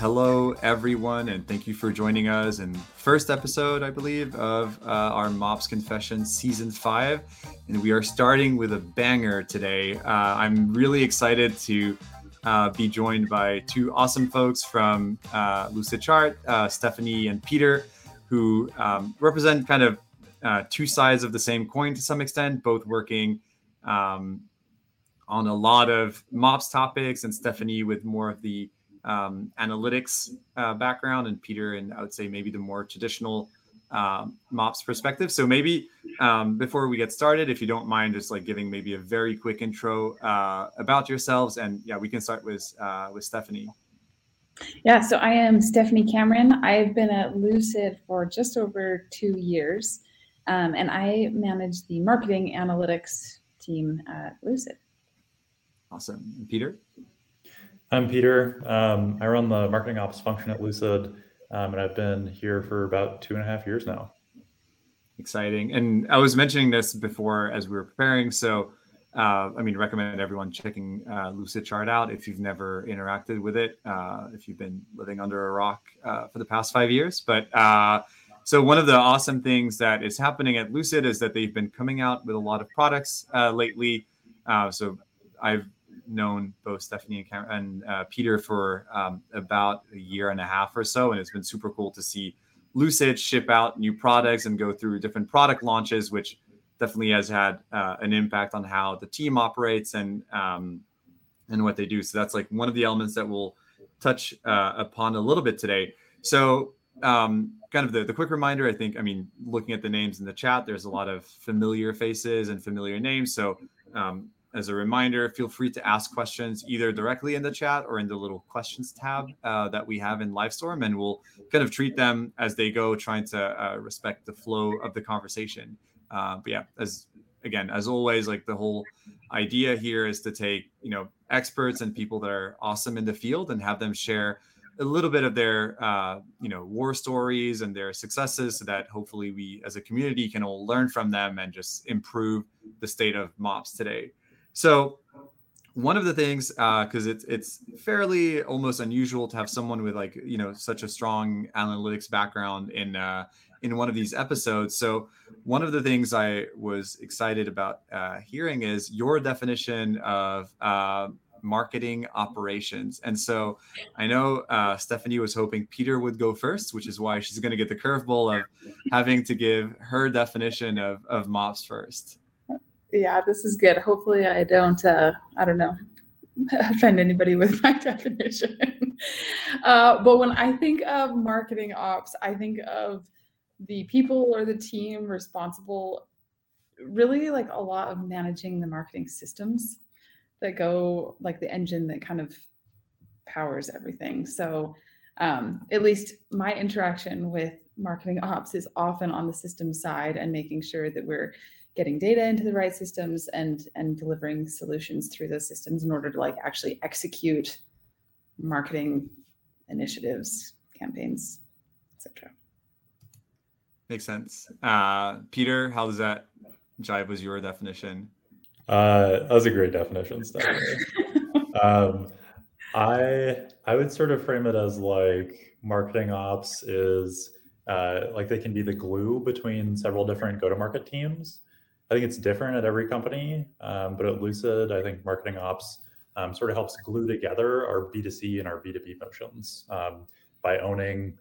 Hello, everyone, and thank you for joining us in first episode, I believe, of our Mops Confessions Season 5. And we are starting with a banger today. I'm really excited to be joined by two awesome folks from Lucidchart, Stephanie and Peter, who represent kind of two sides of the same coin to some extent, both working on a lot of Mops topics, and Stephanie with more of the analytics background, and Peter, and I would say maybe the more traditional Mops perspective. So maybe before we get started, if you don't mind, just like giving maybe a very quick intro about yourselves, and yeah, we can start with Stephanie. Yeah, so I am Stephanie Cameron. I've been at Lucid for just over 2 years, and I manage the marketing analytics team at Lucid. Awesome. And Peter? I'm Peter. I run the marketing ops function at Lucid, and I've been here for about 2.5 years now. Exciting. And I was mentioning this before as we were preparing. So, I mean, recommend everyone checking Lucidchart out if you've never interacted with it, if you've been living under a rock for the past 5 years. But so one of the awesome things that is happening at Lucid is that they've been coming out with a lot of products lately. So I've known both Stephanie and Peter for about 1.5 years or so, and it's been super cool to see Lucid ship out new products and go through different product launches, which definitely has had an impact on how the team operates and what they do. So that's like one of the elements that we'll touch upon a little bit today. So kind of the quick reminder, I think, I mean, looking at the names in the chat, there's a lot of familiar faces and familiar names. So as a reminder, feel free to ask questions either directly in the chat or in the little questions tab that we have in Livestorm, and we'll kind of treat them as they go, trying to respect the flow of the conversation. But yeah, as always, like the whole idea here is to take, experts and people that are awesome in the field and have them share a little bit of their, war stories and their successes, so that hopefully we as a community can all learn from them and just improve the state of Mops today. So one of the things, because it's fairly almost unusual to have someone with such a strong analytics background in one of these episodes. So one of the things I was excited about hearing is your definition of marketing operations. And so I know Stephanie was hoping Peter would go first, which is why she's going to get the curveball of having to give her definition of Mops first. Yeah, this is good. Hopefully I don't, offend anybody with my definition. But when I think of marketing ops, I think of the people or the team responsible, really like a lot of managing the marketing systems that go like the engine that kind of powers everything. So at least my interaction with marketing ops is often on the system side and making sure that we're getting data into the right systems and delivering solutions through those systems in order to like actually execute marketing initiatives, campaigns, etc. Makes sense. Peter, how does that jive with your definition? That was a great definition, Steph. I would sort of frame it as like marketing ops is like they can be the glue between several different go-to-market teams. I think it's different at every company, but at Lucid, I think marketing ops sort of helps glue together our B2C and our B2B motions by owning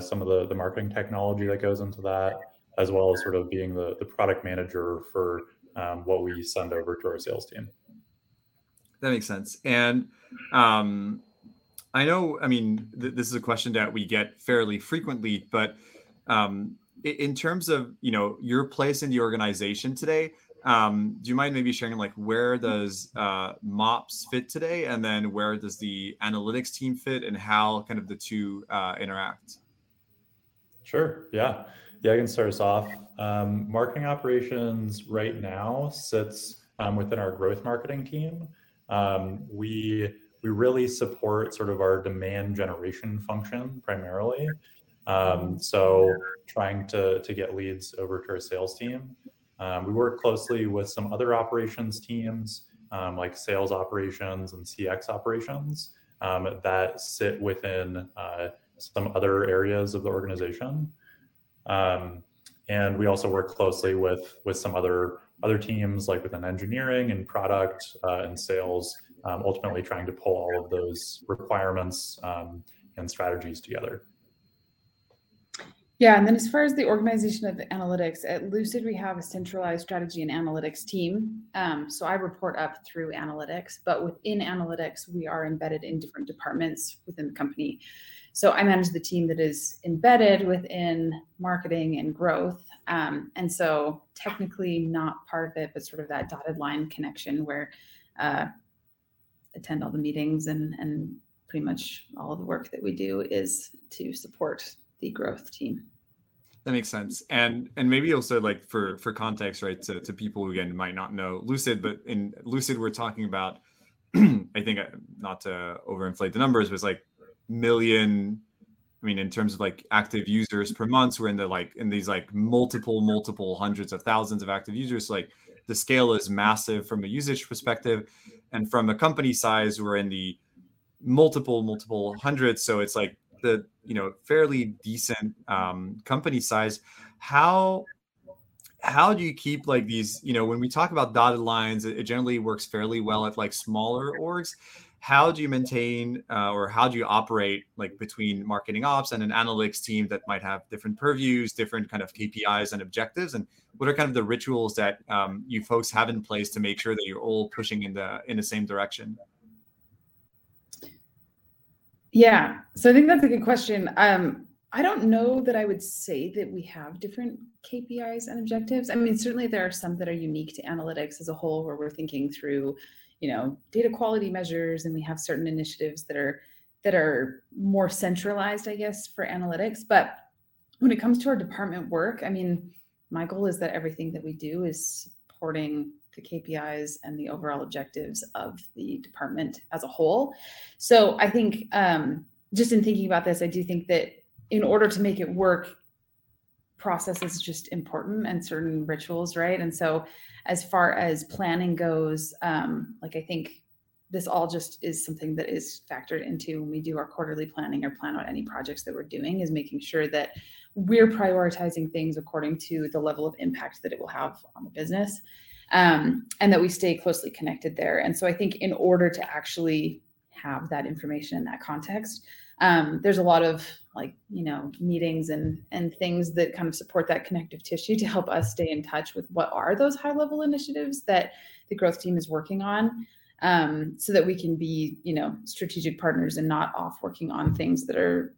some of the marketing technology that goes into that, as well as sort of being the product manager for what we send over to our sales team. That makes sense. And I know, this is a question that we get fairly frequently, but in terms of, your place in the organization today, do you mind maybe sharing like where does Mops fit today, and then where does the analytics team fit, and how kind of the two interact? Sure. Yeah, I can start us off. Marketing operations right now sits within our growth marketing team. We really support sort of our demand generation function primarily. So trying to get leads over to our sales team. We work closely with some other operations teams, like sales operations and CX operations, that sit within some other areas of the organization. And we also work closely with some other teams, like within engineering and product and sales, ultimately trying to pull all of those requirements and strategies together. Yeah, and then as far as the organization of the analytics, at Lucid, we have a centralized strategy and analytics team. So I report up through analytics, but within analytics, we are embedded in different departments within the company. So I manage the team that is embedded within marketing and growth. And so technically not part of it, but sort of that dotted line connection where attend all the meetings and pretty much all of the work that we do is to support the growth team. That makes sense. And maybe also, like, for context, right, to people who, again, might not know Lucid, but in Lucid, we're talking about, I think, not to overinflate the numbers, but it's like million, I mean, in terms of like active users per month, we're in the like, in these like multiple hundreds of thousands of active users. So, like, the scale is massive from a usage perspective. And from a company size, we're in the multiple hundreds. So it's like, the, you know, fairly decent company size. How do you keep, like, these, you know, when we talk about dotted lines, it generally works fairly well at like smaller orgs. How do you maintain or how do you operate, like, between marketing ops and an analytics team that might have different purviews, different kind of KPIs and objectives? And what are kind of the rituals that you folks have in place to make sure that you're all pushing in the same direction? Yeah, so I think that's a good question. I don't know that I would say that we have different KPIs and objectives. I mean, certainly there are some that are unique to analytics as a whole, where we're thinking through, you know, data quality measures, and we have certain initiatives that are more centralized, I guess, for analytics. But when it comes to our department work, I mean, my goal is that everything that we do is supporting the KPIs and the overall objectives of the department as a whole. So I think just in thinking about this, I do think that in order to make it work, process is just important, and certain rituals, right? And so as far as planning goes, like, I think this all just is something that is factored into when we do our quarterly planning or plan out any projects that we're doing, is making sure that we're prioritizing things according to the level of impact that it will have on the business. And that we stay closely connected there. And so I think in order to actually have that information in that context, there's a lot of, like, you know, meetings and things that kind of support that connective tissue to help us stay in touch with what are those high level initiatives that the growth team is working on, so that we can be, you know, strategic partners and not off working on things that are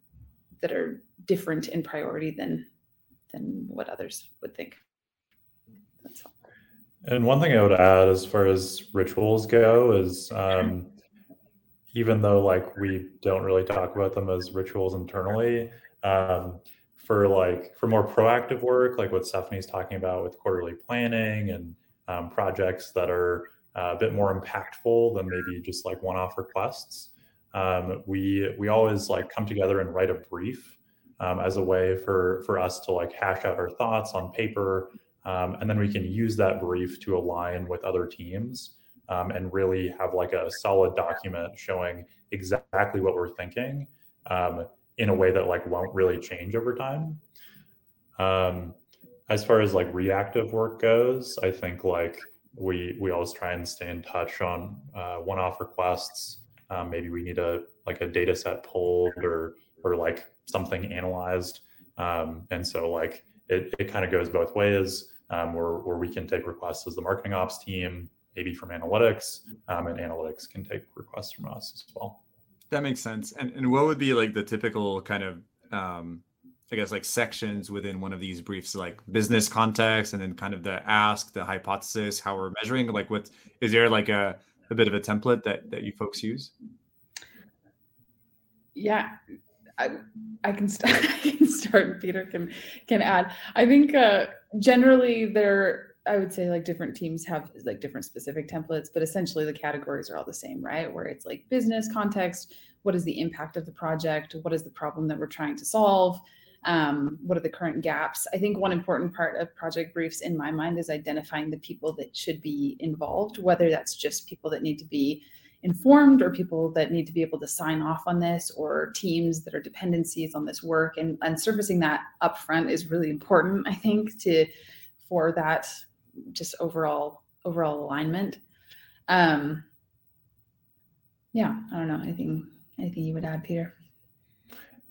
different in priority than what others would think. That's all. And one thing I would add as far as rituals go is, even though, like, we don't really talk about them as rituals internally, for more proactive work, like what Stephanie's talking about with quarterly planning and projects that are a bit more impactful than maybe just like one-off requests, we always, like, come together and write a brief as a way for us to, like, hash out our thoughts on paper. And then we can use that brief to align with other teams and really have, like, a solid document showing exactly what we're thinking in a way that, like, won't really change over time. As far as, like, reactive work goes, I think, like, we always try and stay in touch on one-off requests. Maybe we need a data set pulled or like something analyzed. And so, like, it kind of goes both ways. Where we can take requests as the marketing ops team, maybe from analytics, and analytics can take requests from us as well. That makes sense. And what would be, like, the typical kind of, I guess, like, sections within one of these briefs, like business context, and then kind of the ask, the hypothesis, how we're measuring, like, what is there, like, a bit of a template that you folks use? Yeah. I can start and Peter can add. I think generally I would say, like, different teams have, like, different specific templates, but essentially the categories are all the same, right? Where it's like business context, what is the impact of the project? What is the problem that we're trying to solve? What are the current gaps? I think one important part of project briefs in my mind is identifying the people that should be involved, whether that's just people that need to be informed, or people that need to be able to sign off on this, or teams that are dependencies on this work, and surfacing that upfront is really important, I think, for that just overall alignment. Yeah, I don't know. Anything you would add, Peter?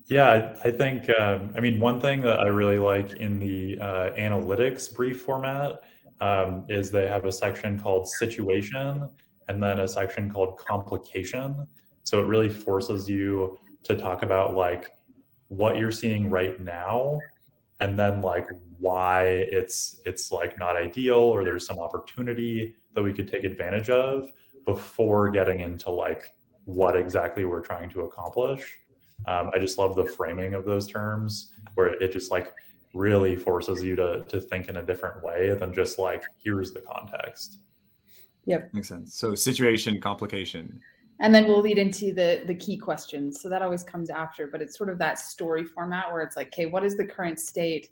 Yeah, I think, one thing that I really like in the analytics brief format is they have a section called situation and then a section called complication. So it really forces you to talk about like what you're seeing right now, and then like why it's like not ideal, or there's some opportunity that we could take advantage of before getting into like what exactly we're trying to accomplish. I just love the framing of those terms, where it just like really forces you to think in a different way than just like, here's the context. Yep. Makes sense. So situation, complication. And then we'll lead into the key questions. So that always comes after, but it's sort of that story format where it's like, okay, what is the current state?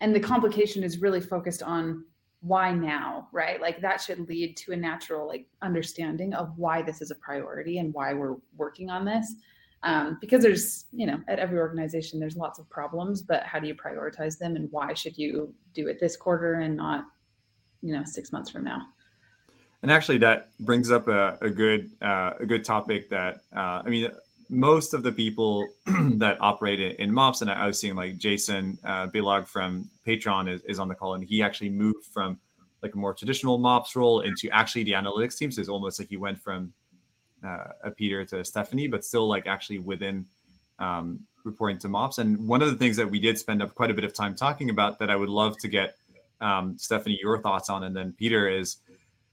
And the complication is really focused on why now, right? Like that should lead to a natural like understanding of why this is a priority and why we're working on this. Because there's, at every organization, there's lots of problems, but how do you prioritize them, and why should you do it this quarter and not, 6 months from now? And actually that brings up a good topic that, most of the people that operate in MOPS, and I was seeing like Jason Bilog from Patreon is on the call, and he actually moved from like a more traditional MOPS role into actually the analytics team. So it's almost like he went from a Peter to Stephanie, but still like actually within reporting to MOPS. And one of the things that we did spend up quite a bit of time talking about that I would love to get Stephanie, your thoughts on, and then Peter, is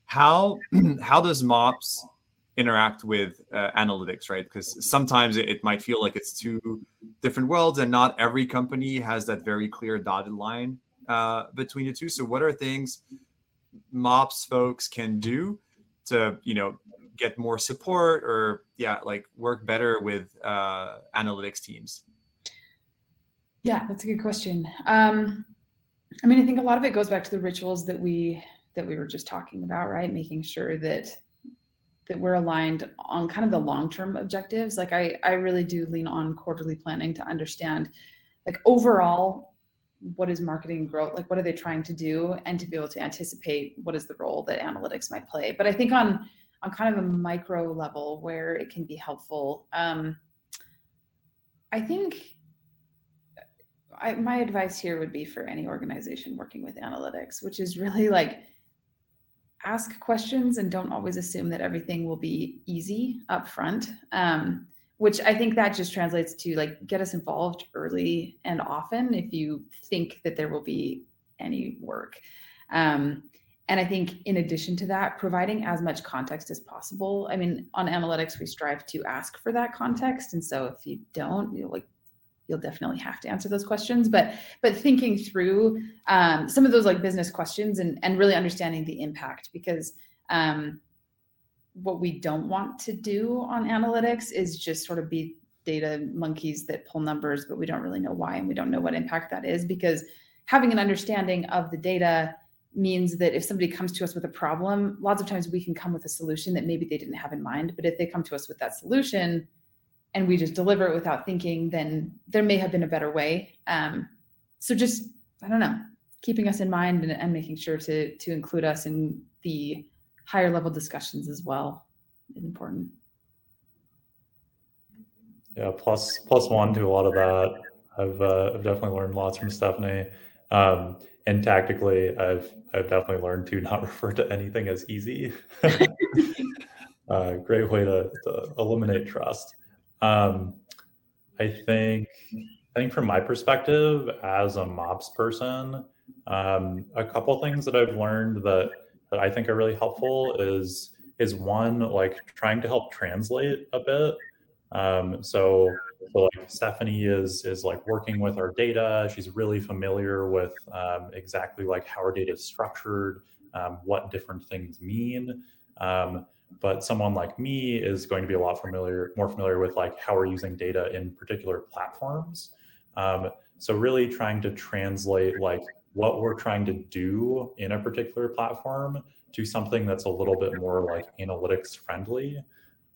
how does MOPS interact with analytics, right? Because sometimes it might feel like it's two different worlds, and not every company has that very clear dotted line between the two. So what are things MOPS folks can do to, get more support or work better with analytics teams? Yeah, that's a good question. I think a lot of it goes back to the rituals that we were just talking about, right? Making sure that we're aligned on kind of the long-term objectives. Like I really do lean on quarterly planning to understand like overall, what is marketing growth? Like what are they trying to do, and to be able to anticipate what is the role that analytics might play. But I think on kind of a micro level where it can be helpful. I think my advice here would be for any organization working with analytics, which is really like ask questions and don't always assume that everything will be easy up front, which I think that just translates to like get us involved early and often if you think that there will be any work. And I think in addition to that, providing as much context as possible. On analytics, we strive to ask for that context. And so if you don't, you'll definitely have to answer those questions. But thinking through some of those like business questions and really understanding the impact, because what we don't want to do on analytics is just sort of be data monkeys that pull numbers, but we don't really know why, and we don't know what impact that is, because having an understanding of the data means that if somebody comes to us with a problem, lots of times we can come with a solution that maybe they didn't have in mind. But if they come to us with that solution and we just deliver it without thinking, then there may have been a better way. So just, keeping us in mind and making sure to include us in the higher level discussions as well is important. Yeah, plus one to a lot of that. I've definitely learned lots from Stephanie. And tactically, I've definitely learned to not refer to anything as easy. Great way to eliminate trust. I think from my perspective as a MOPS person, a couple things that I've learned that I think are really helpful is one, like trying to help translate a bit. So like Stephanie is like working with our data. She's really familiar with exactly like how our data is structured, what different things mean. But someone like me is going to be more familiar with like how we're using data in particular platforms. So really trying to translate like what we're trying to do in a particular platform to something that's a little bit more like analytics friendly.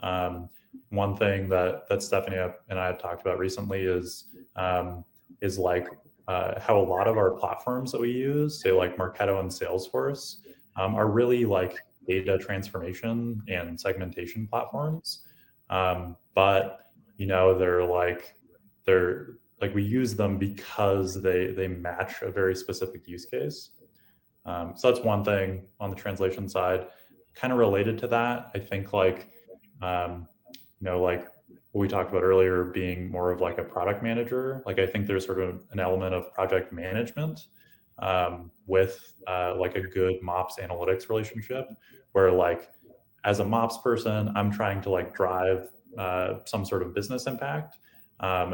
One thing that Stephanie and I have talked about recently is like how a lot of our platforms that we use, say like Marketo and Salesforce, are really like data transformation and segmentation platforms. But you know, they're like we use them because they match a very specific use case. So that's one thing on the translation side. Kind of related to that, I think like you know, like what we talked about earlier, being more of like a product manager. Like I think there's sort of an element of project management with like a good Mops analytics relationship, where like as a Mops person, I'm trying to like drive some sort of business impact.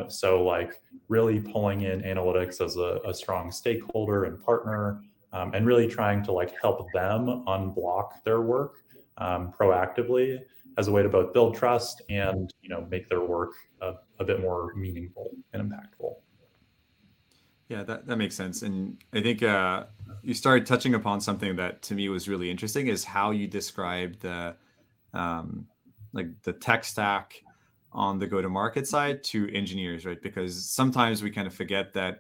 So like really pulling in analytics as a strong stakeholder and partner, and really trying to like help them unblock their work proactively as a way to both build trust and, you know, make their work a bit more meaningful and impactful. Yeah, that makes sense. And I think you started touching upon something that to me was really interesting, is how you described like the tech stack on the go-to-market side to engineers, right? Because sometimes we kind of forget that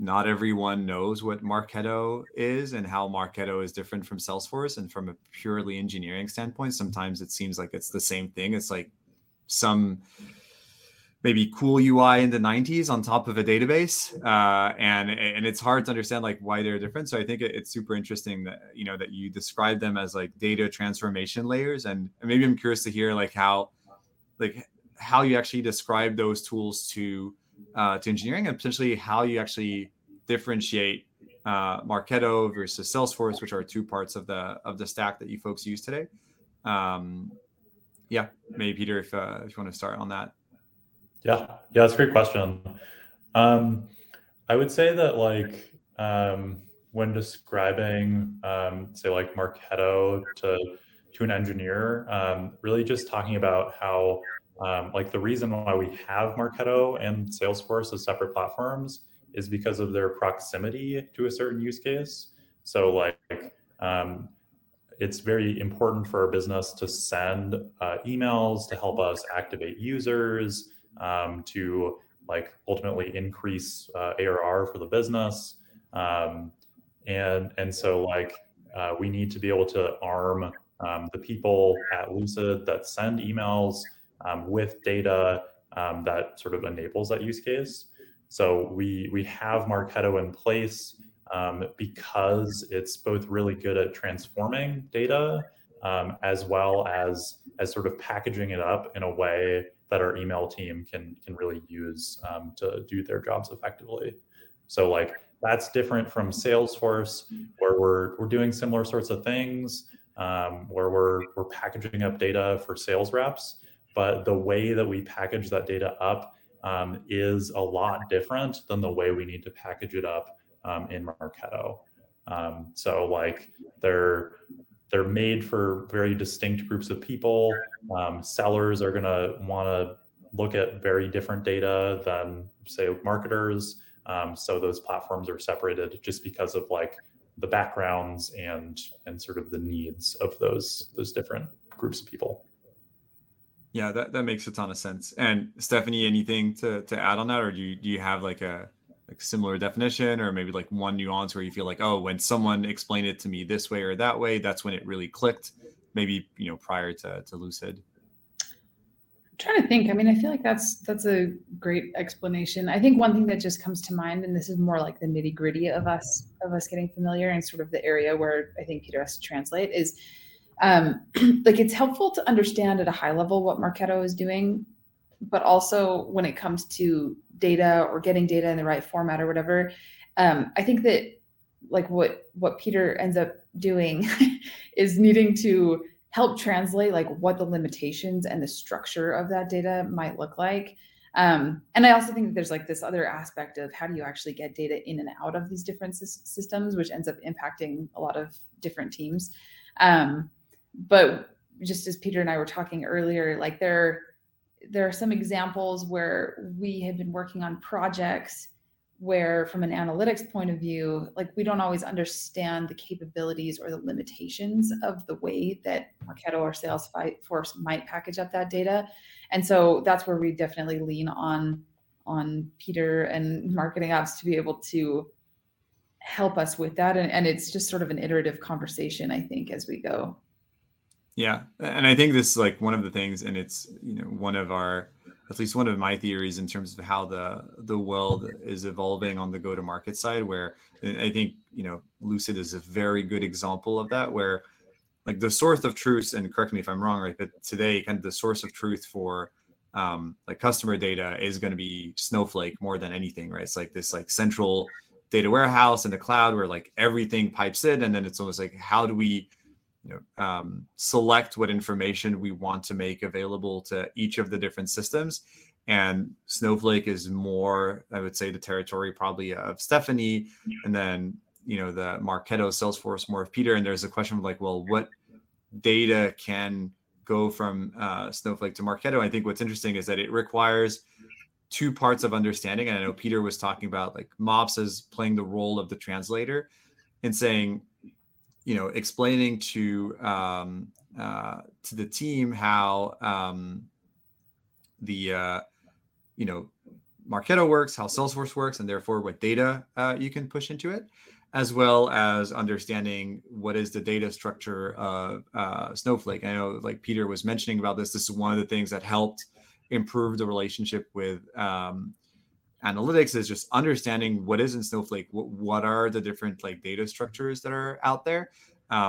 not everyone knows what Marketo is and how Marketo is different from Salesforce. And from a purely engineering standpoint, sometimes it seems like it's the same thing. It's like some maybe cool UI in the 90s on top of a database. And it's hard to understand like why they're different. So I think it's super interesting that, you know, that you describe them as like data transformation layers. And maybe I'm curious to hear like how you actually describe those tools to engineering, and potentially how you actually differentiate Marketo versus Salesforce, which are two parts of the stack that you folks use today. Yeah, maybe Peter, if you want to start on that. Yeah, that's a great question. I would say that like when describing say like Marketo to an engineer, really just talking about how like the reason why we have Marketo and Salesforce as separate platforms is because of their proximity to a certain use case. So like it's very important for our business to send emails to help us activate users, to like ultimately increase ARR for the business. And so like we need to be able to arm the people at Lucid that send emails with data that sort of enables that use case. So we have Marketo in place because it's both really good at transforming data as well as sort of packaging it up in a way that our email team can really use to do their jobs effectively. So like that's different from Salesforce, where we're doing similar sorts of things, where we're packaging up data for sales reps. But the way that we package that data up is a lot different than the way we need to package it up in Marketo. So like they're made for very distinct groups of people. Sellers are gonna wanna look at very different data than say marketers. So those platforms are separated just because of like the backgrounds and sort of the needs of those different groups of people. Yeah, that makes a ton of sense. And Stephanie, anything to add on that, or do you have like a like similar definition, or maybe like one nuance where you feel like, oh, when someone explained it to me this way or that way, that's when it really clicked? Maybe, you know, prior to Lucid. I'm trying to think. I mean, I feel like that's a great explanation. I think one thing that just comes to mind, and this is more like the nitty gritty of us getting familiar and sort of the area where I think Peter has to translate, is like it's helpful to understand at a high level what Marketo is doing, but also when it comes to data or getting data in the right format or whatever, I think that like what Peter ends up doing is needing to help translate like what the limitations and the structure of that data might look like. And I also think that there's like this other aspect of how do you actually get data in and out of these different systems, which ends up impacting a lot of different teams. But just as Peter and I were talking earlier, like there are some examples where we had been working on projects where from an analytics point of view, like we don't always understand the capabilities or the limitations of the way that Marketo or Salesforce might package up that data. And so that's where we definitely lean on Peter and marketing ops to be able to help us with that. And it's just sort of an iterative conversation, I think, as we go. Yeah. And I think this is like one of the things, and it's, you know, one of our, at least one of my theories in terms of how the world is evolving on the go-to-market side, where I think, you know, Lucid is a very good example of that, where like the source of truth, and correct me if I'm wrong, right, but today kind of the source of truth for like customer data is going to be Snowflake more than anything, right? It's like this like central data warehouse in the cloud where like everything pipes in, and then it's almost like, how do we, you know, select what information we want to make available to each of the different systems. And Snowflake is more, I would say, the territory probably of Stephanie, and then, you know, the Marketo Salesforce more of Peter. And there's a question of like, well, what data can go from Snowflake to Marketo? I think what's interesting is that it requires two parts of understanding. And I know Peter was talking about like Mops as playing the role of the translator and saying, you know, explaining to the team how you know, Marketo works, how Salesforce works, and therefore what data you can push into it, as well as understanding what is the data structure of Snowflake. I know, like Peter was mentioning about this, this is one of the things that helped improve the relationship with analytics, is just understanding what is in Snowflake, what are the different like data structures that are out there,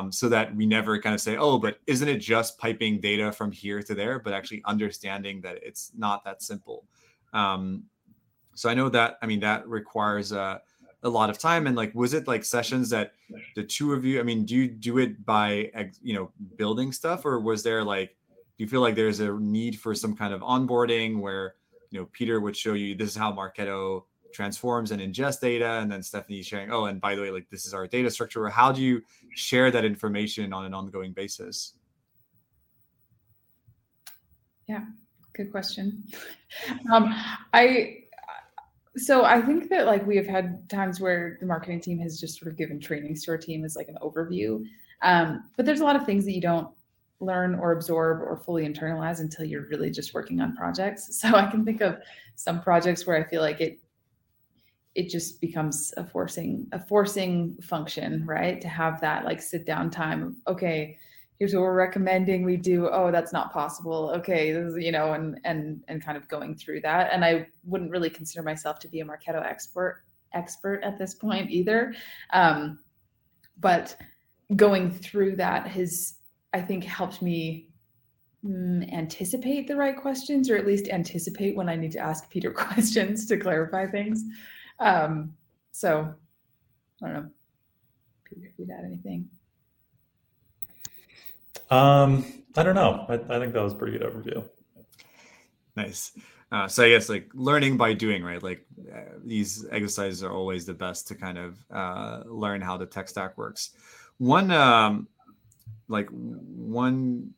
so that we never kind of say, oh, but isn't it just piping data from here to there, but actually understanding that it's not that simple. So I know that, I mean, that requires a lot of time. And like, was it like sessions that the two of you, I mean, do you do it by, you know, building stuff, or was there like, do you feel like there's a need for some kind of onboarding where, you know, Peter would show you this is how Marketo transforms and ingests data, and then Stephanie sharing, oh, and by the way, like this is our data structure. How do you share that information on an ongoing basis? Yeah, good question. I think that like we have had times where the marketing team has just sort of given trainings to our team as like an overview, but there's a lot of things that you don't learn or absorb or fully internalize until you're really just working on projects. So I can think of some projects where I feel like it just becomes a forcing function, right? To have that like sit down time. Okay, here's what we're recommending we do. Oh, that's not possible. Okay, this is, you know, and kind of going through that. And I wouldn't really consider myself to be a Marketo expert at this point either. But going through that has, I think, helped me anticipate the right questions, or at least anticipate when I need to ask Peter questions to clarify things. So I don't know, Peter, if you'd add anything. I don't know. I think that was a pretty good overview. Nice. So I guess like learning by doing, right? Like these exercises are always the best to kind of learn how the tech stack works. One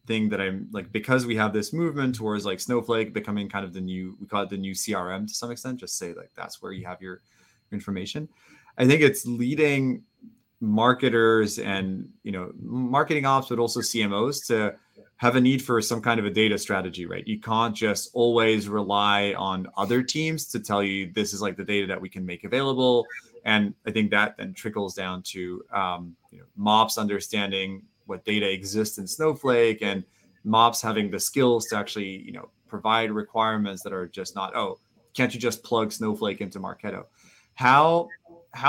thing that I'm like, because we have this movement towards like Snowflake becoming kind of the new, we call it the new CRM to some extent, just say like, that's where you have your information. I think it's leading marketers and, you know, marketing ops, but also CMOs to have a need for some kind of a data strategy, right? You can't just always rely on other teams to tell you, this is like the data that we can make available. And I think that then trickles down to, you know, Mops understanding what data exists in Snowflake, and Mops having the skills to actually, you know, provide requirements that are just not, oh, can't you just plug Snowflake into Marketo? How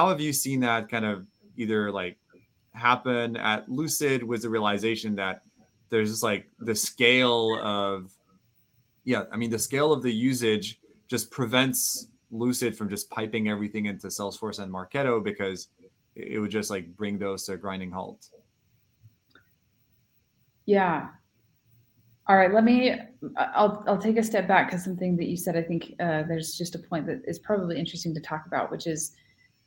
have you seen that kind of either like happen at Lucid with the realization that there's just like the scale of, yeah, I mean, the scale of the usage just prevents Lucid from just piping everything into Salesforce and Marketo, because it would just like bring those to a grinding halt. Yeah. All right. I'll take a step back, because something that you said, I think there's just a point that is probably interesting to talk about, which is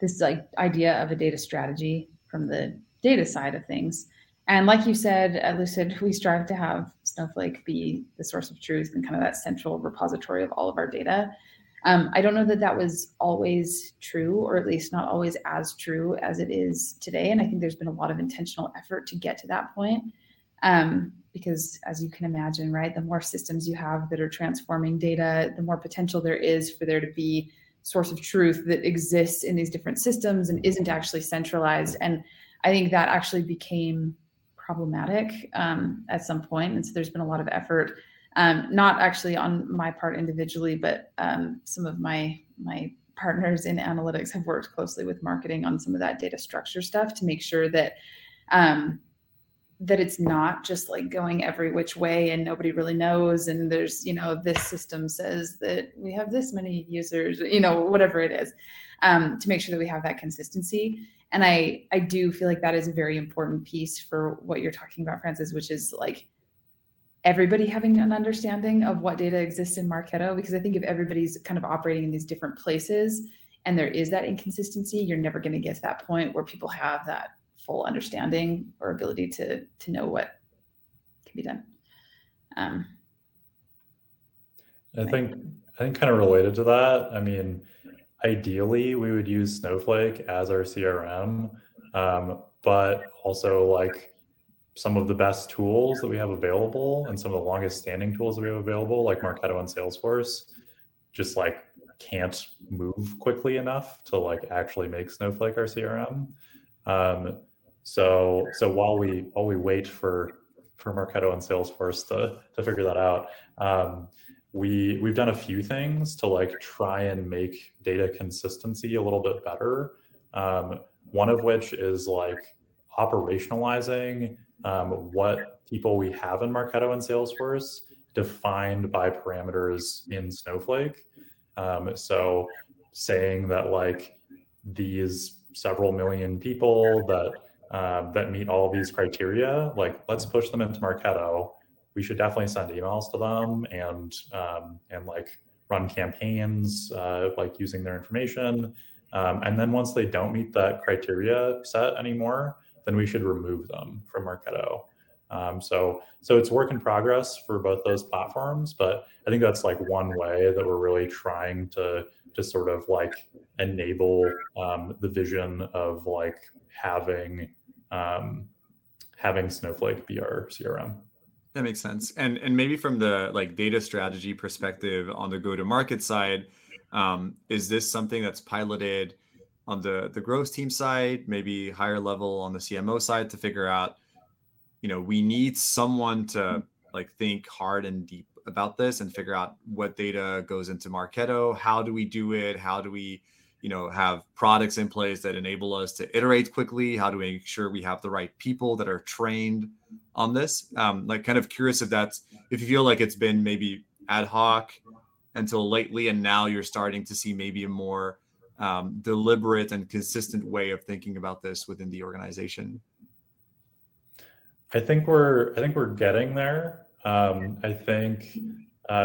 this like idea of a data strategy from the data side of things. And like you said, at Lucid, we strive to have Snowflake be the source of truth and kind of that central repository of all of our data. I don't know that that was always true, or at least not always as true as it is today. And I think there's been a lot of intentional effort to get to that point. Because as you can imagine, right, the more systems you have that are transforming data, the more potential there is for there to be source of truth that exists in these different systems and isn't actually centralized. And I think that actually became problematic at some point. And so there's been a lot of effort, not actually on my part individually, but some of my partners in analytics have worked closely with marketing on some of that data structure stuff to make sure that that it's not just like going every which way and nobody really knows. And there's, you know, this system says that we have this many users, you know, whatever it is, to make sure that we have that consistency. And I do feel like that is a very important piece for what you're talking about, Francis, which is like everybody having an understanding of what data exists in Marketo, because I think if everybody's kind of operating in these different places and there is that inconsistency, you're never going to get to that point where people have that full understanding or ability to know what can be done. I think kind of related to that, I mean, ideally we would use Snowflake as our CRM, but also like some of the best tools that we have available and some of the longest standing tools that we have available, like Marketo and Salesforce, just like can't move quickly enough to like actually make Snowflake our CRM. So while we wait for Marketo and Salesforce to figure that out, we've done a few things to like try and make data consistency a little bit better. One of which is like operationalizing what people we have in Marketo and Salesforce defined by parameters in Snowflake. So saying that like these several million people that meet all these criteria, like let's push them into Marketo. We should definitely send emails to them and like run campaigns like using their information. And then once they don't meet that criteria set anymore, then we should remove them from Marketo. So it's work in progress for both those platforms, but I think that's like one way that we're really trying to sort of like enable the vision of like having Snowflake be our CRM. That makes sense. And maybe from the like data strategy perspective on the go-to-market side, is this something that's piloted on the growth team side, maybe higher level on the CMO side to figure out, you know, we need someone to like think hard and deep about this and figure out what data goes into Marketo. How do we do it? How do we, you know, have products in place that enable us to iterate quickly? How do we make sure we have the right people that are trained on this? Like kind of curious if you feel like it's been maybe ad hoc until lately, and now you're starting to see maybe a more deliberate and consistent way of thinking about this within the organization. I think we're getting there. I think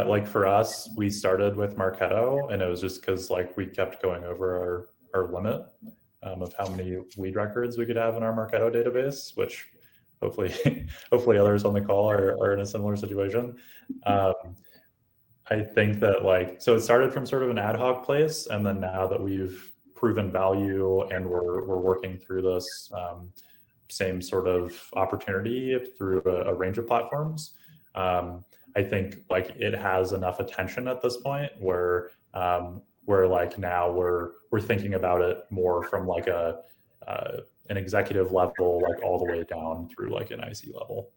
like for us, we started with Marketo and it was just because like we kept going over our limit of how many lead records we could have in our Marketo database, which hopefully others on the call are in a similar situation. I think that like, so it started from sort of an ad hoc place. And then now that we've proven value and we're working through this same sort of opportunity through a range of platforms, I think like it has enough attention at this point where like now we're thinking about it more from like an executive level, like all the way down through like an IC level.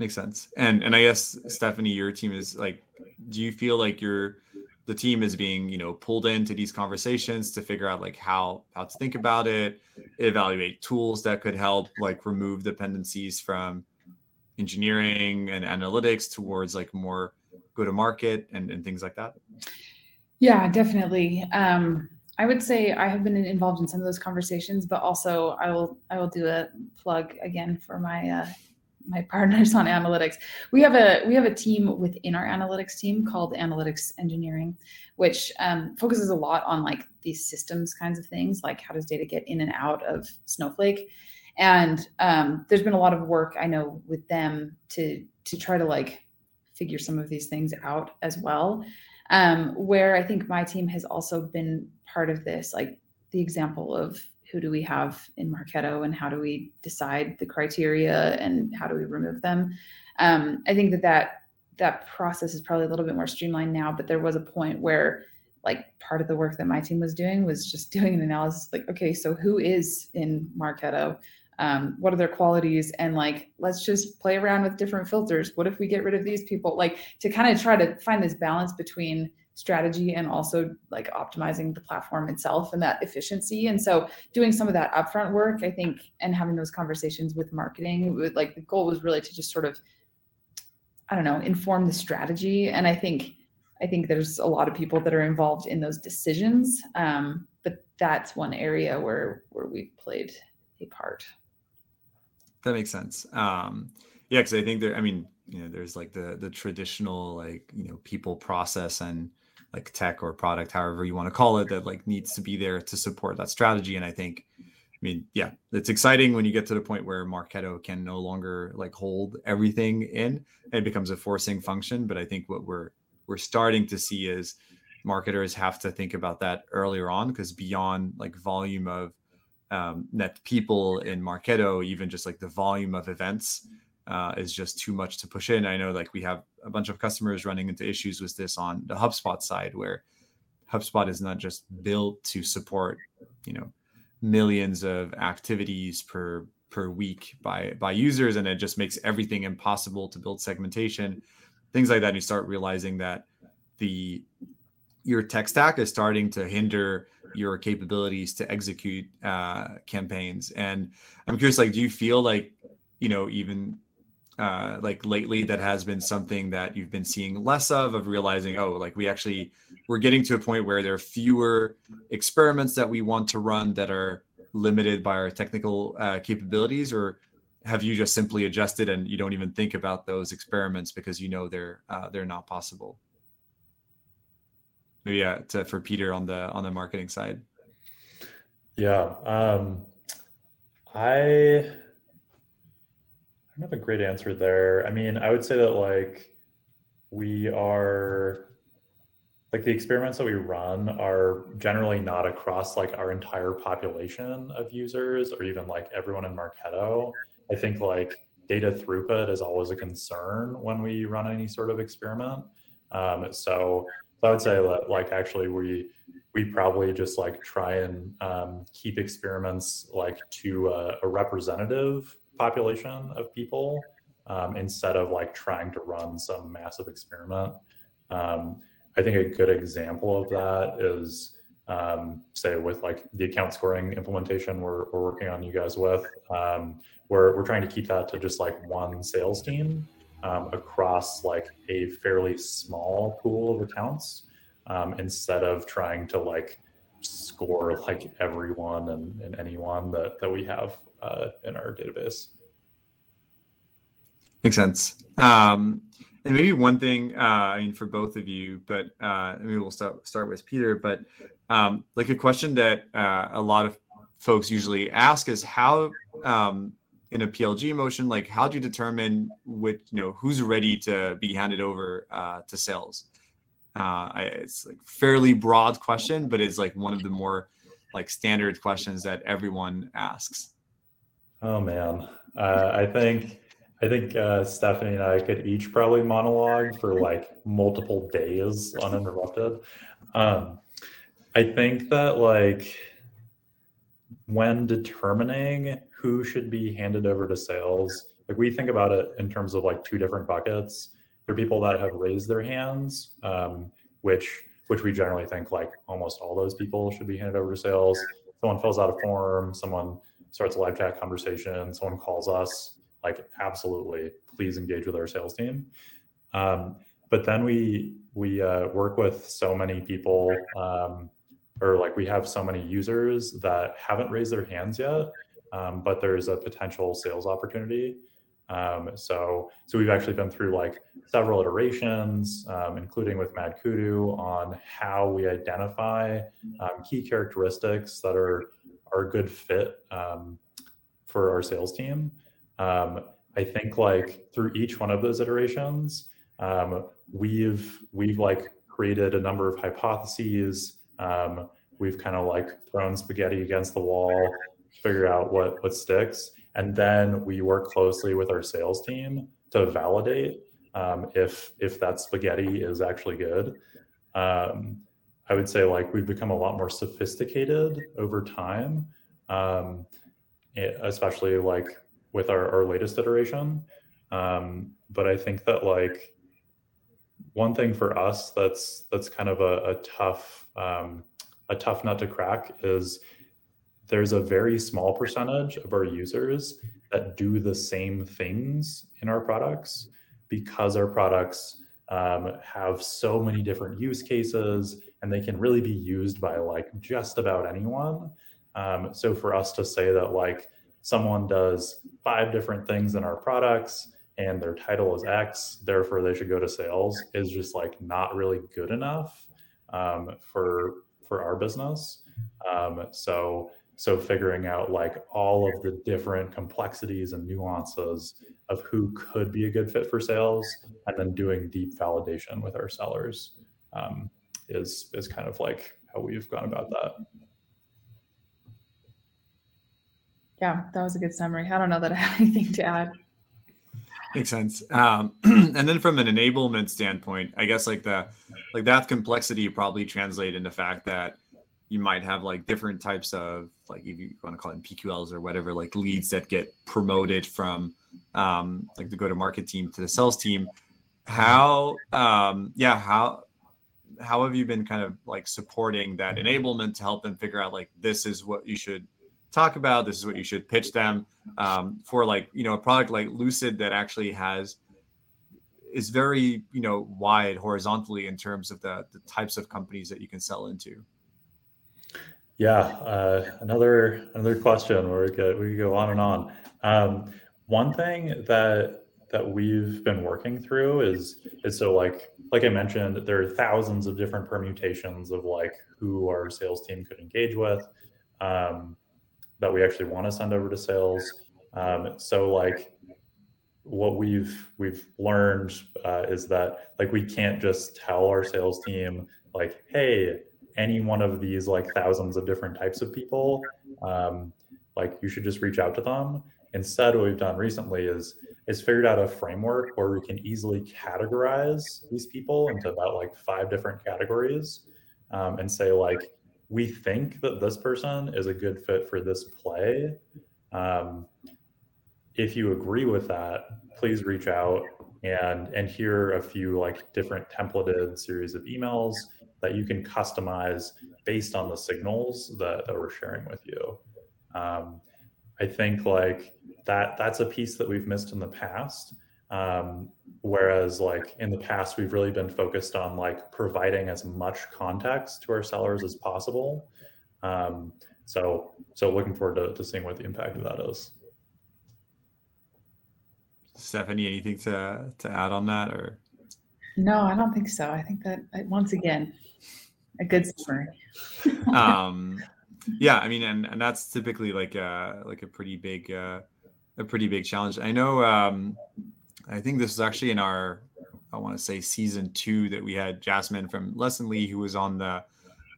Makes sense. And I guess Stephanie, your team is like, do you feel like the team is being, you know, pulled into these conversations to figure out like how to think about it, evaluate tools that could help like remove dependencies from engineering and analytics towards like more go to market and things like that? Yeah, definitely. I would say I have been involved in some of those conversations, but also I will do a plug again for my my partners on analytics. We have a team within our analytics team called analytics engineering, which focuses a lot on like these systems kinds of things, like how does data get in and out of Snowflake. And there's been a lot of work I know with them to try to like figure some of these things out as well. Where I think my team has also been part of this, like the example of who do we have in Marketo and how do we decide the criteria and how do we remove them? I think that process is probably a little bit more streamlined now, but there was a point where like part of the work that my team was doing was just doing an analysis, like, okay, so who is in Marketo? What are their qualities? And like, let's just play around with different filters. What if we get rid of these people? Like to kind of try to find this balance between strategy and also like optimizing the platform itself and that efficiency. And so doing some of that upfront work, I think, and having those conversations with marketing, like the goal was really to just sort of, I don't know, inform the strategy. And I think there's a lot of people that are involved in those decisions. But that's one area where we played a part. That makes sense. Yeah, because I think there, I mean, you know, there's like the traditional, like, you know, people, process, and like tech or product, however you want to call it, that like needs to be there to support that strategy. And I think, I mean, yeah, it's exciting when you get to the point where Marketo can no longer like hold everything in and it becomes a forcing function. But I think what we're starting to see is marketers have to think about that earlier on, because beyond like volume of net people in Marketo, even just like the volume of events is just too much to push in. I know like we have a bunch of customers running into issues with this on the HubSpot side, where HubSpot is not just built to support, you know, millions of activities per week by users, and it just makes everything impossible to build segmentation, things like that. And you start realizing that your tech stack is starting to hinder your capabilities to execute campaigns. And I'm curious, like, do you feel like, you know, even like lately, that has been something that you've been seeing less of realizing, oh, like we're getting to a point where there are fewer experiments that we want to run that are limited by our technical capabilities? Or have you just simply adjusted and you don't even think about those experiments because you know they're not possible? Maybe for Peter on the marketing side. Yeah, I don't have a great answer there. I mean, I would say that like we are, like the experiments that we run are generally not across like our entire population of users or even like everyone in Marketo. I think like data throughput is always a concern when we run any sort of experiment. So I would say that like actually we probably just like try and keep experiments like to a representative population of people instead of like trying to run some massive experiment. I think a good example of that is say with like the account scoring implementation we're working on you guys with, where we're trying to keep that to just like one sales team across like a fairly small pool of accounts instead of trying to like score like everyone and anyone that we have in our database. Makes sense. And maybe one thing, I mean, for both of you, but maybe we'll start with Peter, but like a question that a lot of folks usually ask is how, in a PLG motion, like how do you determine which, you know, who's ready to be handed over to sales? It's like fairly broad question, but it's like one of the more like standard questions that everyone asks. Oh man, I think Stephanie and I could each probably monologue for like multiple days uninterrupted. I think that like when determining who should be handed over to sales, like we think about it in terms of like two different buckets. There are people that have raised their hands, which we generally think like almost all those people should be handed over to sales. Someone fills out a form, someone starts a live chat conversation, someone calls us, like, absolutely, please engage with our sales team. But then we work with so many people, or like we have so many users that haven't raised their hands yet, but there's a potential sales opportunity. So we've actually been through like several iterations, including with Mad Kudu, on how we identify key characteristics that are a good fit for our sales team. I think like through each one of those iterations, We've like created a number of hypotheses. We've kind of like thrown spaghetti against the wall, figure out what sticks. And then we work closely with our sales team to validate if that spaghetti is actually good. I would say like we've become a lot more sophisticated over time, especially like with our latest iteration. But I think that like one thing for us that's kind of a tough nut to crack is there's a very small percentage of our users that do the same things in our products because our products have so many different use cases and they can really be used by like just about anyone. So for us to say that like someone does 5 different things in our products and their title is X, therefore they should go to sales is just like not really good enough for our business. So figuring out like all of the different complexities and nuances of who could be a good fit for sales and then doing deep validation with our sellers is kind of like how we've gone about that. Yeah, that was a good summary. I don't know that I have anything to add. Makes sense. And then from an enablement standpoint, I guess like that complexity probably translate into the fact that you might have like different types of like, if you want to call them PQLs or whatever, like leads that get promoted from like the go-to-market team to the sales team. How have you been kind of like supporting that enablement to help them figure out like, this is what you should talk about, this is what you should pitch them for like, you know, a product like Lucid that actually is very, you know, wide horizontally in terms of the types of companies that you can sell into? Yeah, another question where we could go on and on. One thing that we've been working through is so like I mentioned, there are thousands of different permutations of like who our sales team could engage with that we actually want to send over to sales. So like what we've learned is that like we can't just tell our sales team like, hey, any one of these like thousands of different types of people, like you should just reach out to them. Instead, what we've done recently is figured out a framework where we can easily categorize these people into about like 5 different categories and say like, we think that this person is a good fit for this play. If you agree with that, please reach out and here are a few like different templated series of emails that you can customize based on the signals that we're sharing with you. I think like that's a piece that we've missed in the past. Whereas like in the past, we've really been focused on like providing as much context to our sellers as possible. So looking forward to seeing what the impact of that is. Stephanie, anything to add on that or? No, I don't think so. I think that once again, a good summary. Yeah, I mean, and that's typically like a pretty big challenge. I know. I think this is actually in our, I want to say season 2 that we had Jasmine from Lesson Lee, who was on the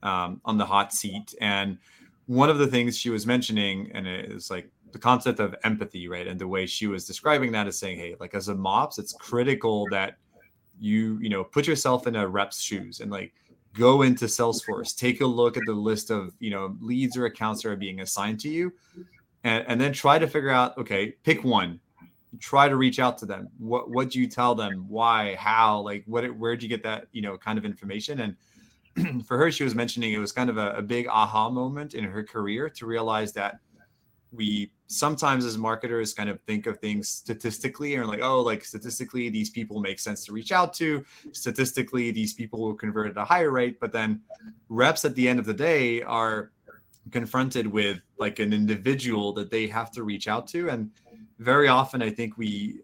hot seat. And one of the things she was mentioning, and it was like the concept of empathy, right? And the way she was describing that is saying, hey, like as a mops, it's critical that you put yourself in a rep's shoes and like go into Salesforce, take a look at the list of, you know, leads or accounts that are being assigned to you and then try to figure out, okay, pick one, try to reach out to them. What do you tell them? Why, how, like where'd you get that, you know, kind of information? And for her, she was mentioning it was kind of a big aha moment in her career to realize that we sometimes as marketers kind of think of things statistically and like, oh, like statistically, these people make sense to reach out to. Statistically, these people will convert at a higher rate. But then reps at the end of the day are confronted with like an individual that they have to reach out to. And very often, I think we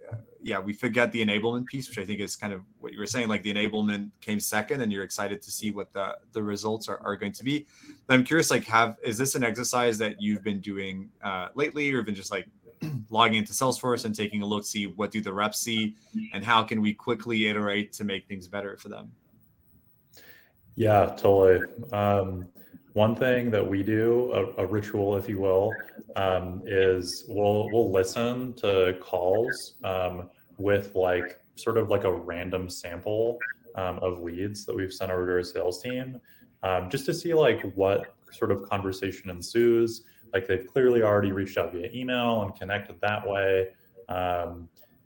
forget the enablement piece, which I think is kind of what you were saying, like the enablement came second and you're excited to see what the results are going to be. But I'm curious, like, is this an exercise that you've been doing lately or even just like logging into Salesforce and taking a look, see what do the reps see and how can we quickly iterate to make things better for them. Yeah, totally. One thing that we do, a ritual, if you will, is we'll listen to calls with like sort of like a random sample of leads that we've sent over to our sales team, just to see like what sort of conversation ensues. Like they've clearly already reached out via email and connected that way.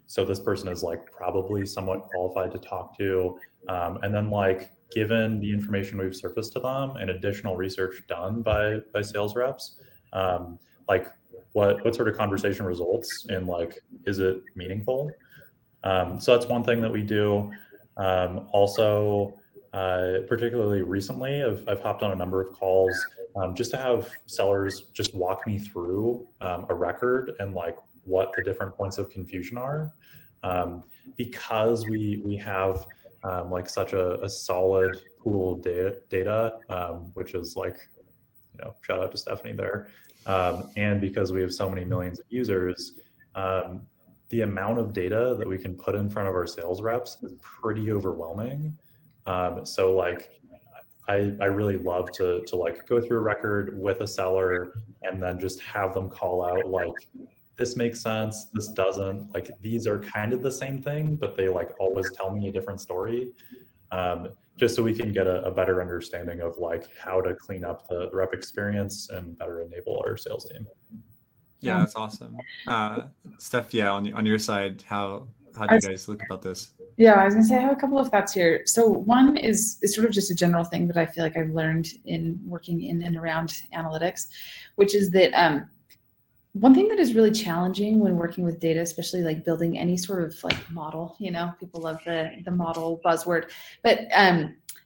So this person is like probably somewhat qualified to talk to. And then like, given the information we've surfaced to them and additional research done by sales reps, like what sort of conversation results and like, is it meaningful? So that's one thing that we do. Also, particularly recently, I've hopped on a number of calls just to have sellers just walk me through a record and like what the different points of confusion are, because we have like such a solid pool of data, which is like, you know, shout out to Stephanie there. And because we have so many millions of users, the amount of data that we can put in front of our sales reps is pretty overwhelming. So like, I really love to like go through a record with a seller and then just have them call out like, this makes sense, this doesn't, like these are kind of the same thing, but they like always tell me a different story, just so we can get a better understanding of like how to clean up the rep experience and better enable our sales team. Yeah, that's awesome. Steph, yeah, on your side, how do you guys look about this? Yeah, I was gonna say I have a couple of thoughts here. So one is sort of just a general thing that I feel like I've learned in working in and around analytics, which is that one thing that is really challenging when working with data, especially like building any sort of like model, you know, people love the model buzzword, but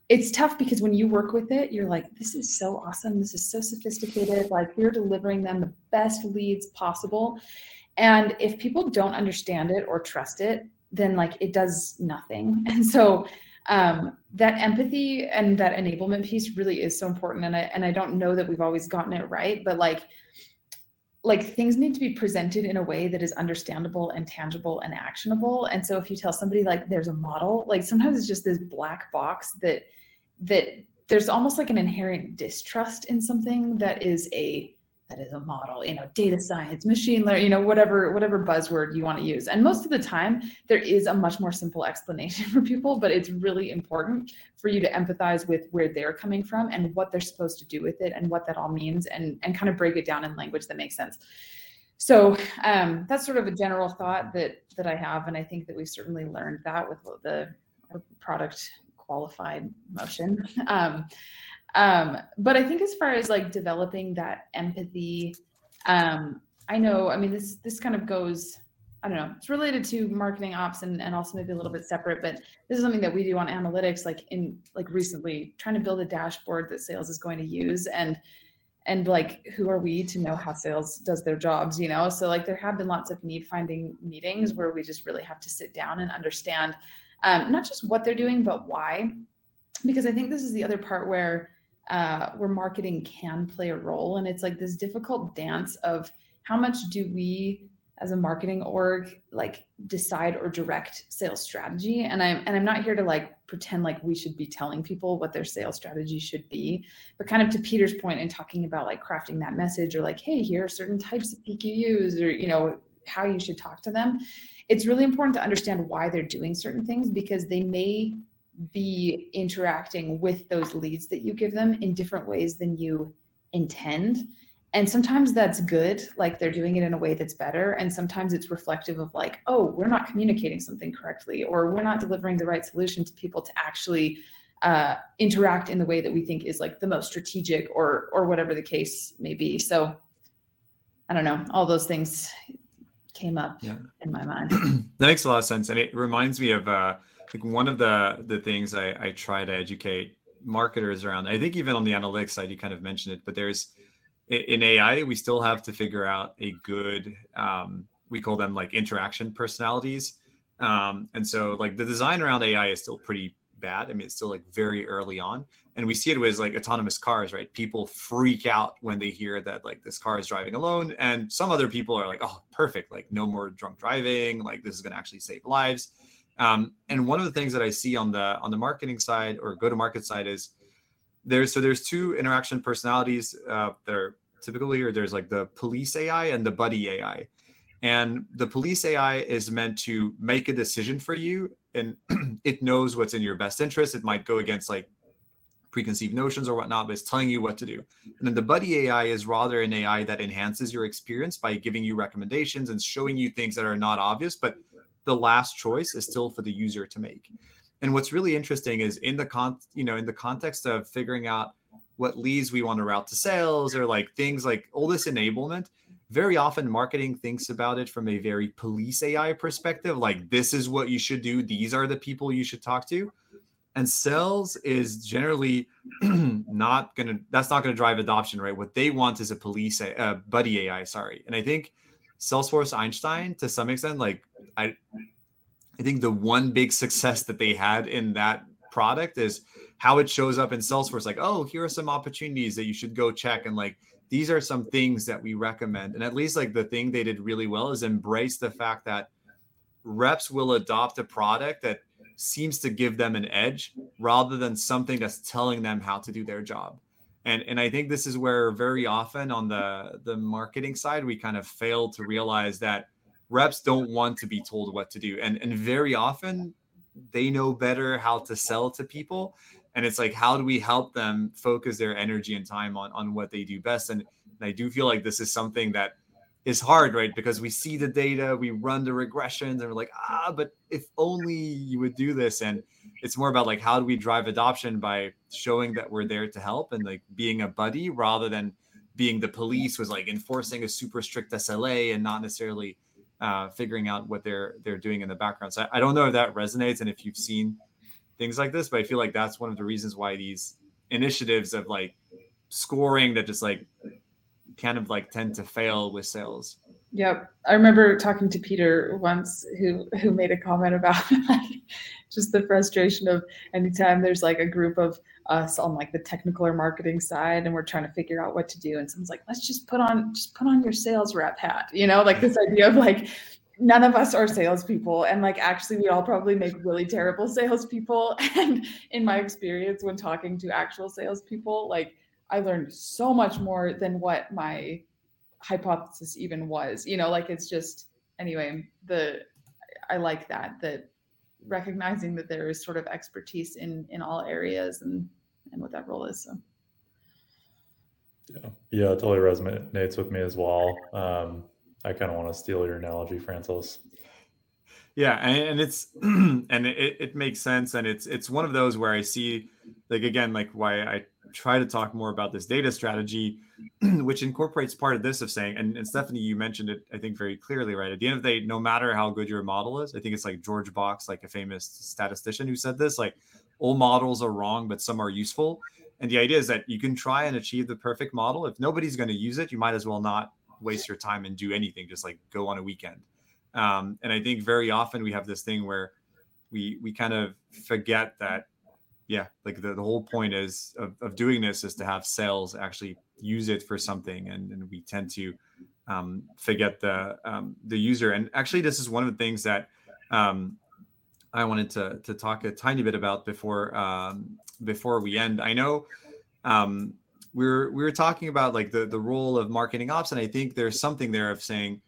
it's tough because when you work with it, you're like, this is so awesome. This is so sophisticated. Like we're delivering them the best leads possible. And if people don't understand it or trust it, then like it does nothing. And so that empathy and that enablement piece really is so important. And I don't know that we've always gotten it right, but like things need to be presented in a way that is understandable and tangible and actionable. And so if you tell somebody like there's a model, like sometimes it's just this black box that there's almost like an inherent distrust in something that is a model, you know, data science, machine learning, you know, whatever buzzword you want to use. And most of the time there is a much more simple explanation for people, but it's really important for you to empathize with where they're coming from and what they're supposed to do with it and what that all means and kind of break it down in language that makes sense. So that's sort of a general thought that I have. And I think that we've certainly learned that with our product qualified motion. But I think as far as like developing that empathy, I know, I mean, this kind of goes, I don't know, it's related to marketing ops and also maybe a little bit separate, but this is something that we do on analytics, like in like recently trying to build a dashboard that sales is going to use and like, who are we to know how sales does their jobs, you know? So like there have been lots of need finding meetings where we just really have to sit down and understand, not just what they're doing, but why, because I think this is the other part where marketing can play a role. And it's like this difficult dance of how much do we as a marketing org, like decide or direct sales strategy. And I'm not here to like pretend like we should be telling people what their sales strategy should be, but kind of to Peter's point in talking about like crafting that message or like, hey, here are certain types of PQs or, you know, how you should talk to them. It's really important to understand why they're doing certain things because they may be interacting with those leads that you give them in different ways than you intend. And sometimes that's good, like they're doing it in a way that's better. And sometimes it's reflective of like, oh, we're not communicating something correctly, or we're not delivering the right solution to people to actually interact in the way that we think is like the most strategic or whatever the case may be. So I don't know, all those things came up in my mind. That makes a lot of sense. And it reminds me of like one of the things I try to educate marketers around, I think even on the analytics side, you kind of mentioned it, but there's in AI, we still have to figure out a good, we call them like interaction personalities. And so like the design around AI is still pretty bad. I mean, it's still like very early on. And we see it with like autonomous cars, right? People freak out when they hear that like this car is driving alone. And some other people are like, oh, perfect. Like no more drunk driving. Like this is going to actually save lives. And one of the things that I see on the marketing side or go-to-market side is there's two interaction personalities that are typically here. There's like the police AI and the buddy AI. And the police AI is meant to make a decision for you, and it knows what's in your best interest. It might go against like preconceived notions or whatnot, but it's telling you what to do. And then the buddy AI is rather an AI that enhances your experience by giving you recommendations and showing you things that are not obvious, but the last choice is still for the user to make. And what's really interesting is in the context of figuring out what leads we want to route to sales or like things like all this enablement. Very often marketing thinks about it from a very police AI perspective, like this is what you should do. These are the people you should talk to. And sales is generally not going to drive adoption, right? What they want is a buddy AI, sorry. And I think Salesforce Einstein, to some extent, like I think the one big success that they had in that product is how it shows up in Salesforce. Like, oh, here are some opportunities that you should go check. And like, these are some things that we recommend. And at least like the thing they did really well is embrace the fact that reps will adopt a product that seems to give them an edge rather than something that's telling them how to do their job. And I think this is where very often on the marketing side, we kind of fail to realize that reps don't want to be told what to do. And very often they know better how to sell to people. And it's like, how do we help them focus their energy and time on what they do best? And I do feel like this is something that is hard, right? Because we see the data, we run the regressions, and we're like, but if only you would do this. And it's more about like, how do we drive adoption by showing that we're there to help and like being a buddy rather than being the police was like enforcing a super strict SLA and not necessarily figuring out what they're doing in the background. So I don't know if that resonates and if you've seen things like this, but I feel like that's one of the reasons why these initiatives of like scoring that just like kind of like tend to fail with sales. Yep. I remember talking to Peter once who made a comment about like just the frustration of anytime there's like a group of us on like the technical or marketing side and we're trying to figure out what to do. And someone's like, let's just put on your sales rep hat, you know, like this idea of like, none of us are salespeople. And like, actually, we all probably make really terrible salespeople. And in my experience, when talking to actual salespeople, like I learned so much more than what my hypothesis even was, you know, like it's just, anyway, I like that recognizing that there is sort of expertise in all areas and what that role is. So. Yeah, it totally resonates with me as well. I kind of want to steal your analogy, Francis. Yeah, and it's and it makes sense, and it's one of those where I see, like again, like why I try to talk more about this data strategy, which incorporates part of this of saying, and Stephanie, you mentioned it, I think very clearly, right? At the end of the day, no matter how good your model is, I think it's like George Box, like a famous statistician who said this, like all models are wrong, but some are useful. And the idea is that you can try and achieve the perfect model. If nobody's going to use it, you might as well not waste your time and do anything, just like go on a weekend. And I think very often we have this thing where we kind of forget that, yeah, like the whole point is of doing this is to have sales actually use it for something. And we tend to forget the user. And actually, this is one of the things that I wanted to talk a tiny bit about before we end. I know we were talking about like the role of marketing ops. And I think there's something there of saying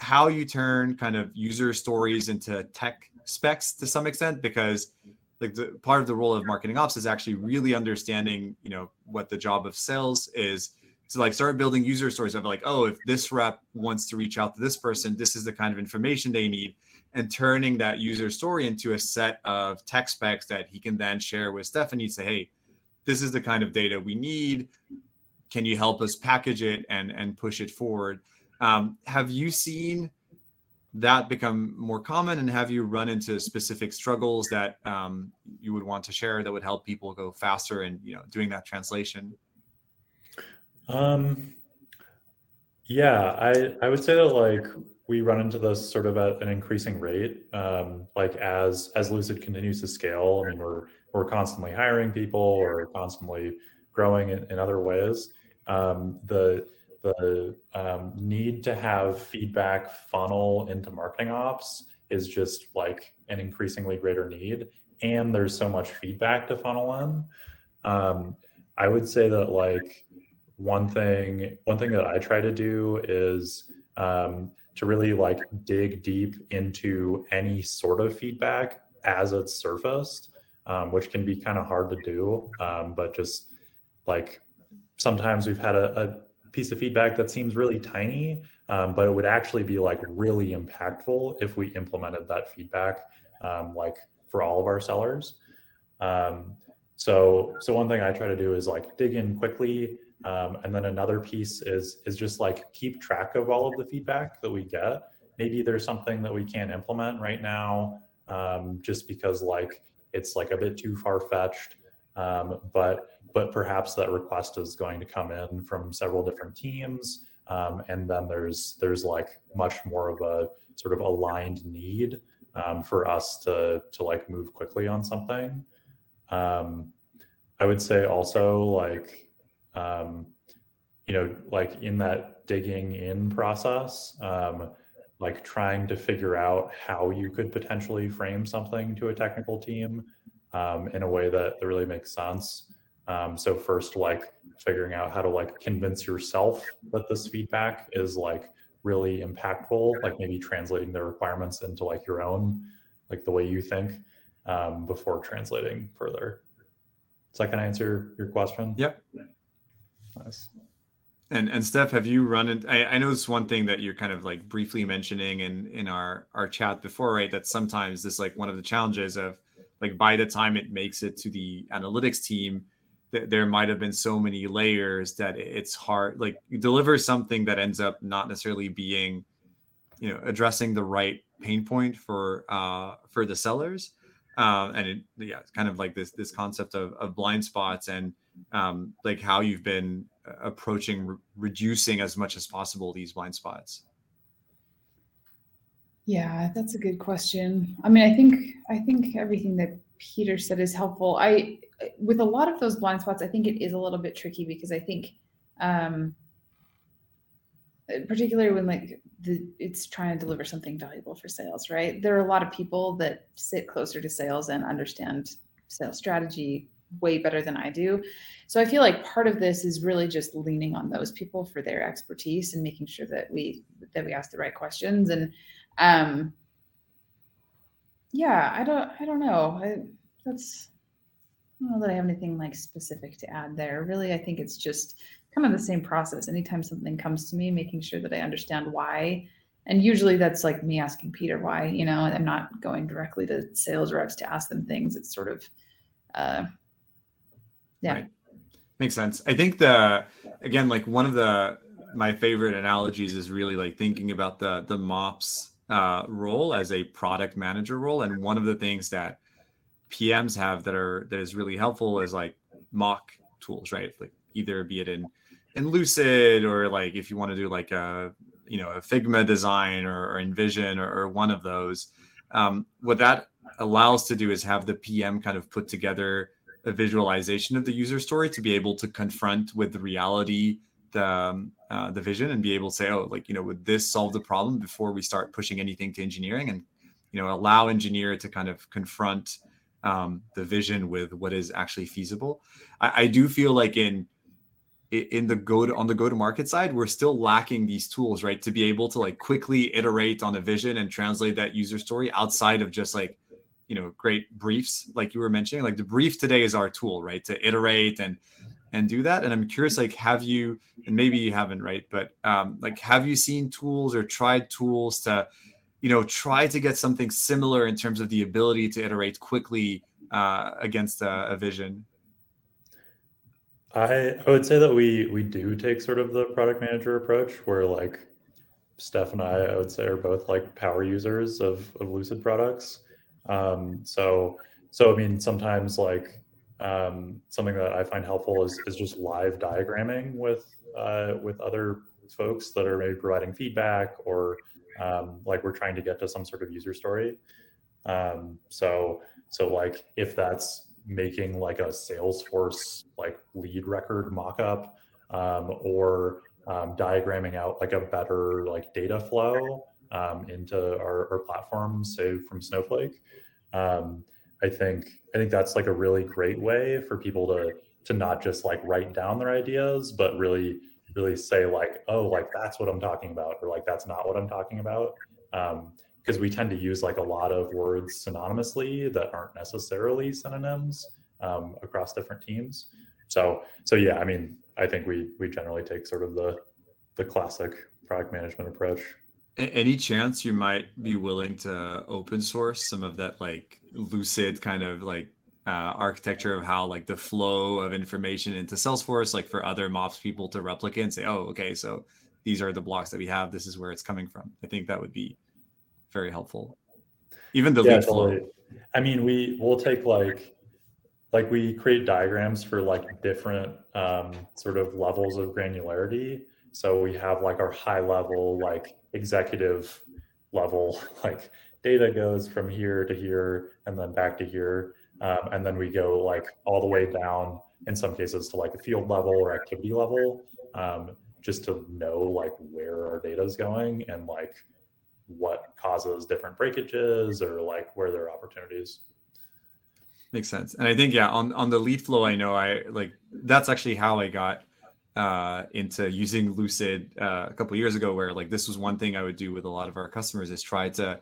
how you turn kind of user stories into tech specs to some extent, because like the part of the role of marketing ops is actually really understanding, you know, what the job of sales is to like start building user stories of like, oh, if this rep wants to reach out to this person, this is the kind of information they need, and turning that user story into a set of tech specs that he can then share with Stephanie to say, hey, this is the kind of data we need. Can you help us package it and push it forward? Have you seen that become more common, and have you run into specific struggles that you would want to share that would help people go faster in, you know, doing that translation? Yeah, I would say that like we run into this sort of at an increasing rate, like as Lucid continues to scale. I mean, we're constantly hiring people or constantly growing in other ways. The need to have feedback funnel into marketing ops is just like an increasingly greater need. And there's so much feedback to funnel in. I would say that like one thing that I try to do is to really like dig deep into any sort of feedback as it's surfaced, which can be kind of hard to do. But just like sometimes we've had a piece of feedback that seems really tiny, but it would actually be like really impactful if we implemented that feedback like for all of our sellers. So one thing I try to do is like dig in quickly. And then another piece is just like keep track of all of the feedback that we get. Maybe there's something that we can't implement right now, just because like it's like a bit too far-fetched. But perhaps that request is going to come in from several different teams, and then there's like much more of a sort of aligned need for us to like move quickly on something. I would say also like. You know, like in that digging in process, like trying to figure out how you could potentially frame something to a technical team in a way that really makes sense. So first, like figuring out how to like convince yourself that this feedback is like really impactful, like maybe translating the requirements into like your own, like the way you think before translating further. Does that kind of answer your question? Yep. Nice. And Steph, have you run into, I know it's one thing that you're kind of like briefly mentioning in our chat before, right? That sometimes this like one of the challenges of like by the time it makes it to the analytics team, there might have been so many layers that it's hard, like you deliver something that ends up not necessarily being, you know, addressing the right pain point for the sellers. And it, yeah, it's kind of like this concept of blind spots and like how you've been approaching reducing as much as possible these blind spots. Yeah, that's a good question. I mean, I think everything that Peter said is helpful. With a lot of those blind spots, I think it is a little bit tricky because I think particularly when like it's trying to deliver something valuable for sales, right? There are a lot of people that sit closer to sales and understand sales strategy way better than I do. So I feel like part of this is really just leaning on those people for their expertise and making sure that we ask the right questions. And yeah, I don't know. I don't know that I have anything like specific to add there. Really, I think it's just kind of the same process. Anytime something comes to me, making sure that I understand why. And usually that's like me asking Peter why, you know, I'm not going directly to sales reps to ask them things. It's sort of, yeah. Right. Makes sense. I think again, like one of my favorite analogies is really like thinking about the MOPS role as a product manager role. And one of the things that PMs have that is really helpful is like mock tools, right? Like either be it in Lucid or like if you want to do like a, you know, a Figma design or Envision or one of those, what that allows to do is have the PM kind of put together a visualization of the user story to be able to confront with the reality, the vision, and be able to say, oh, like, you know, would this solve the problem before we start pushing anything to engineering, and, you know, allow engineer to kind of confront the vision with what is actually feasible. I do feel like on the go-to-market side, we're still lacking these tools, right? To be able to like quickly iterate on a vision and translate that user story outside of just like, you know, great briefs, like you were mentioning. Like the brief today is our tool, right? To iterate and do that. And I'm curious, like, have you, and maybe you haven't, right? But like, have you seen tools or tried tools to, you know, try to get something similar in terms of the ability to iterate quickly against a vision? I would say that we do take sort of the product manager approach where like Steph and I would say are both like power users of Lucid products. So I mean, sometimes like something that I find helpful is just live diagramming with other folks that are maybe providing feedback or Like we're trying to get to some sort of user story. So like if that's making like a Salesforce like lead record mock-up or diagramming out like a better like data flow into our platform, say from Snowflake, I think that's like a really great way for people to not just like write down their ideas, but really say like, oh, like that's what I'm talking about, or like that's not what I'm talking about. Because we tend to use like a lot of words synonymously that aren't necessarily synonyms across different teams. So yeah, I mean, I think we generally take sort of the classic product management approach. Any chance you might be willing to open source some of that like Lucid kind of like architecture of how like the flow of information into Salesforce, like for other Mops people to replicate and say, oh, okay, so these are the blocks that we have. This is where it's coming from. I think that would be very helpful. Even the lead flow. Totally. I mean, we'll take like we create diagrams for like different sort of levels of granularity. So we have like our high level, like executive level, like data goes from here to here and then back to here. And then we go like all the way down in some cases to like the field level or activity level, just to know like where our data is going and like what causes different breakages or like where there are opportunities. Makes sense. And I think, yeah, on the lead flow, I know I like, that's actually how I got into using Lucid a couple of years ago, where like this was one thing I would do with a lot of our customers is try to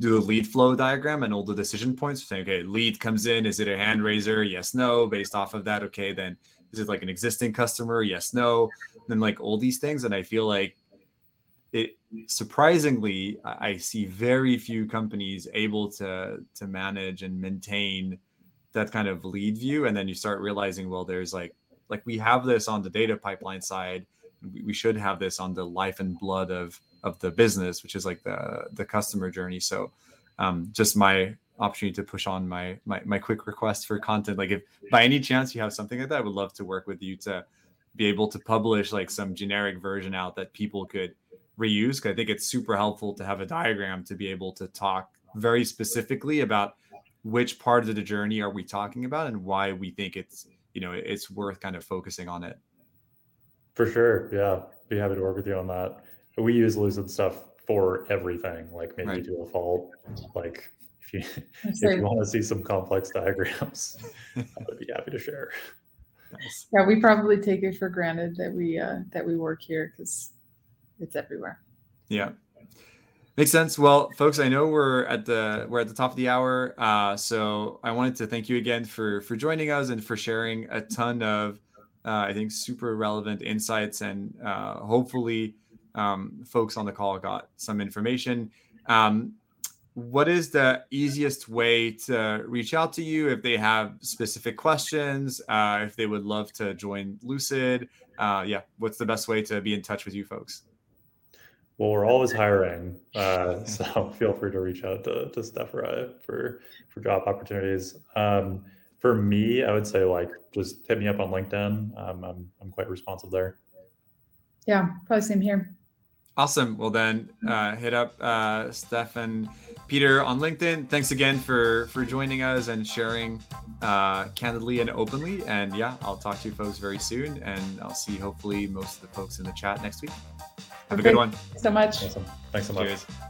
do a lead flow diagram and all the decision points saying, okay, lead comes in, is it a hand raiser? Yes, no, based off of that. Okay, then is it like an existing customer? Yes, no. And then like all these things. And I feel like it surprisingly, I see very few companies able to manage and maintain that kind of lead view. And then you start realizing, well, there's like we have this on the data pipeline side. We should have this on the life and blood of the business, which is like the customer journey. So just my opportunity to push on my quick request for content. Like if by any chance you have something like that, I would love to work with you to be able to publish like some generic version out that people could reuse. I think it's super helpful to have a diagram to be able to talk very specifically about which part of the journey are we talking about and why we think it's, you know, it's worth kind of focusing on it. For sure. Yeah. Be happy to work with you on that. We use Lucid stuff for everything, like maybe right. to a fault. Like if you want to see some complex diagrams, I would be happy to share. Nice. Yeah. We probably take it for granted that we work here because it's everywhere. Yeah. Makes sense. Well, folks, I know we're at the top of the hour. So I wanted to thank you again for joining us and for sharing a ton of, I think, super relevant insights. And hopefully folks on the call got some information. What is the easiest way to reach out to you if they have specific questions, if they would love to join Lucid? What's the best way to be in touch with you folks? Well, we're always hiring, so feel free to reach out to Steph or I for job opportunities. For me, I would say like just hit me up on LinkedIn. I'm quite responsive there. Yeah, probably same here. Awesome. Well, then hit up Steph and Peter on LinkedIn. Thanks again for joining us and sharing candidly and openly. And yeah, I'll talk to you folks very soon. And I'll see hopefully most of the folks in the chat next week. Have a good one. Thanks so much. Awesome. Thanks so much. Cheers.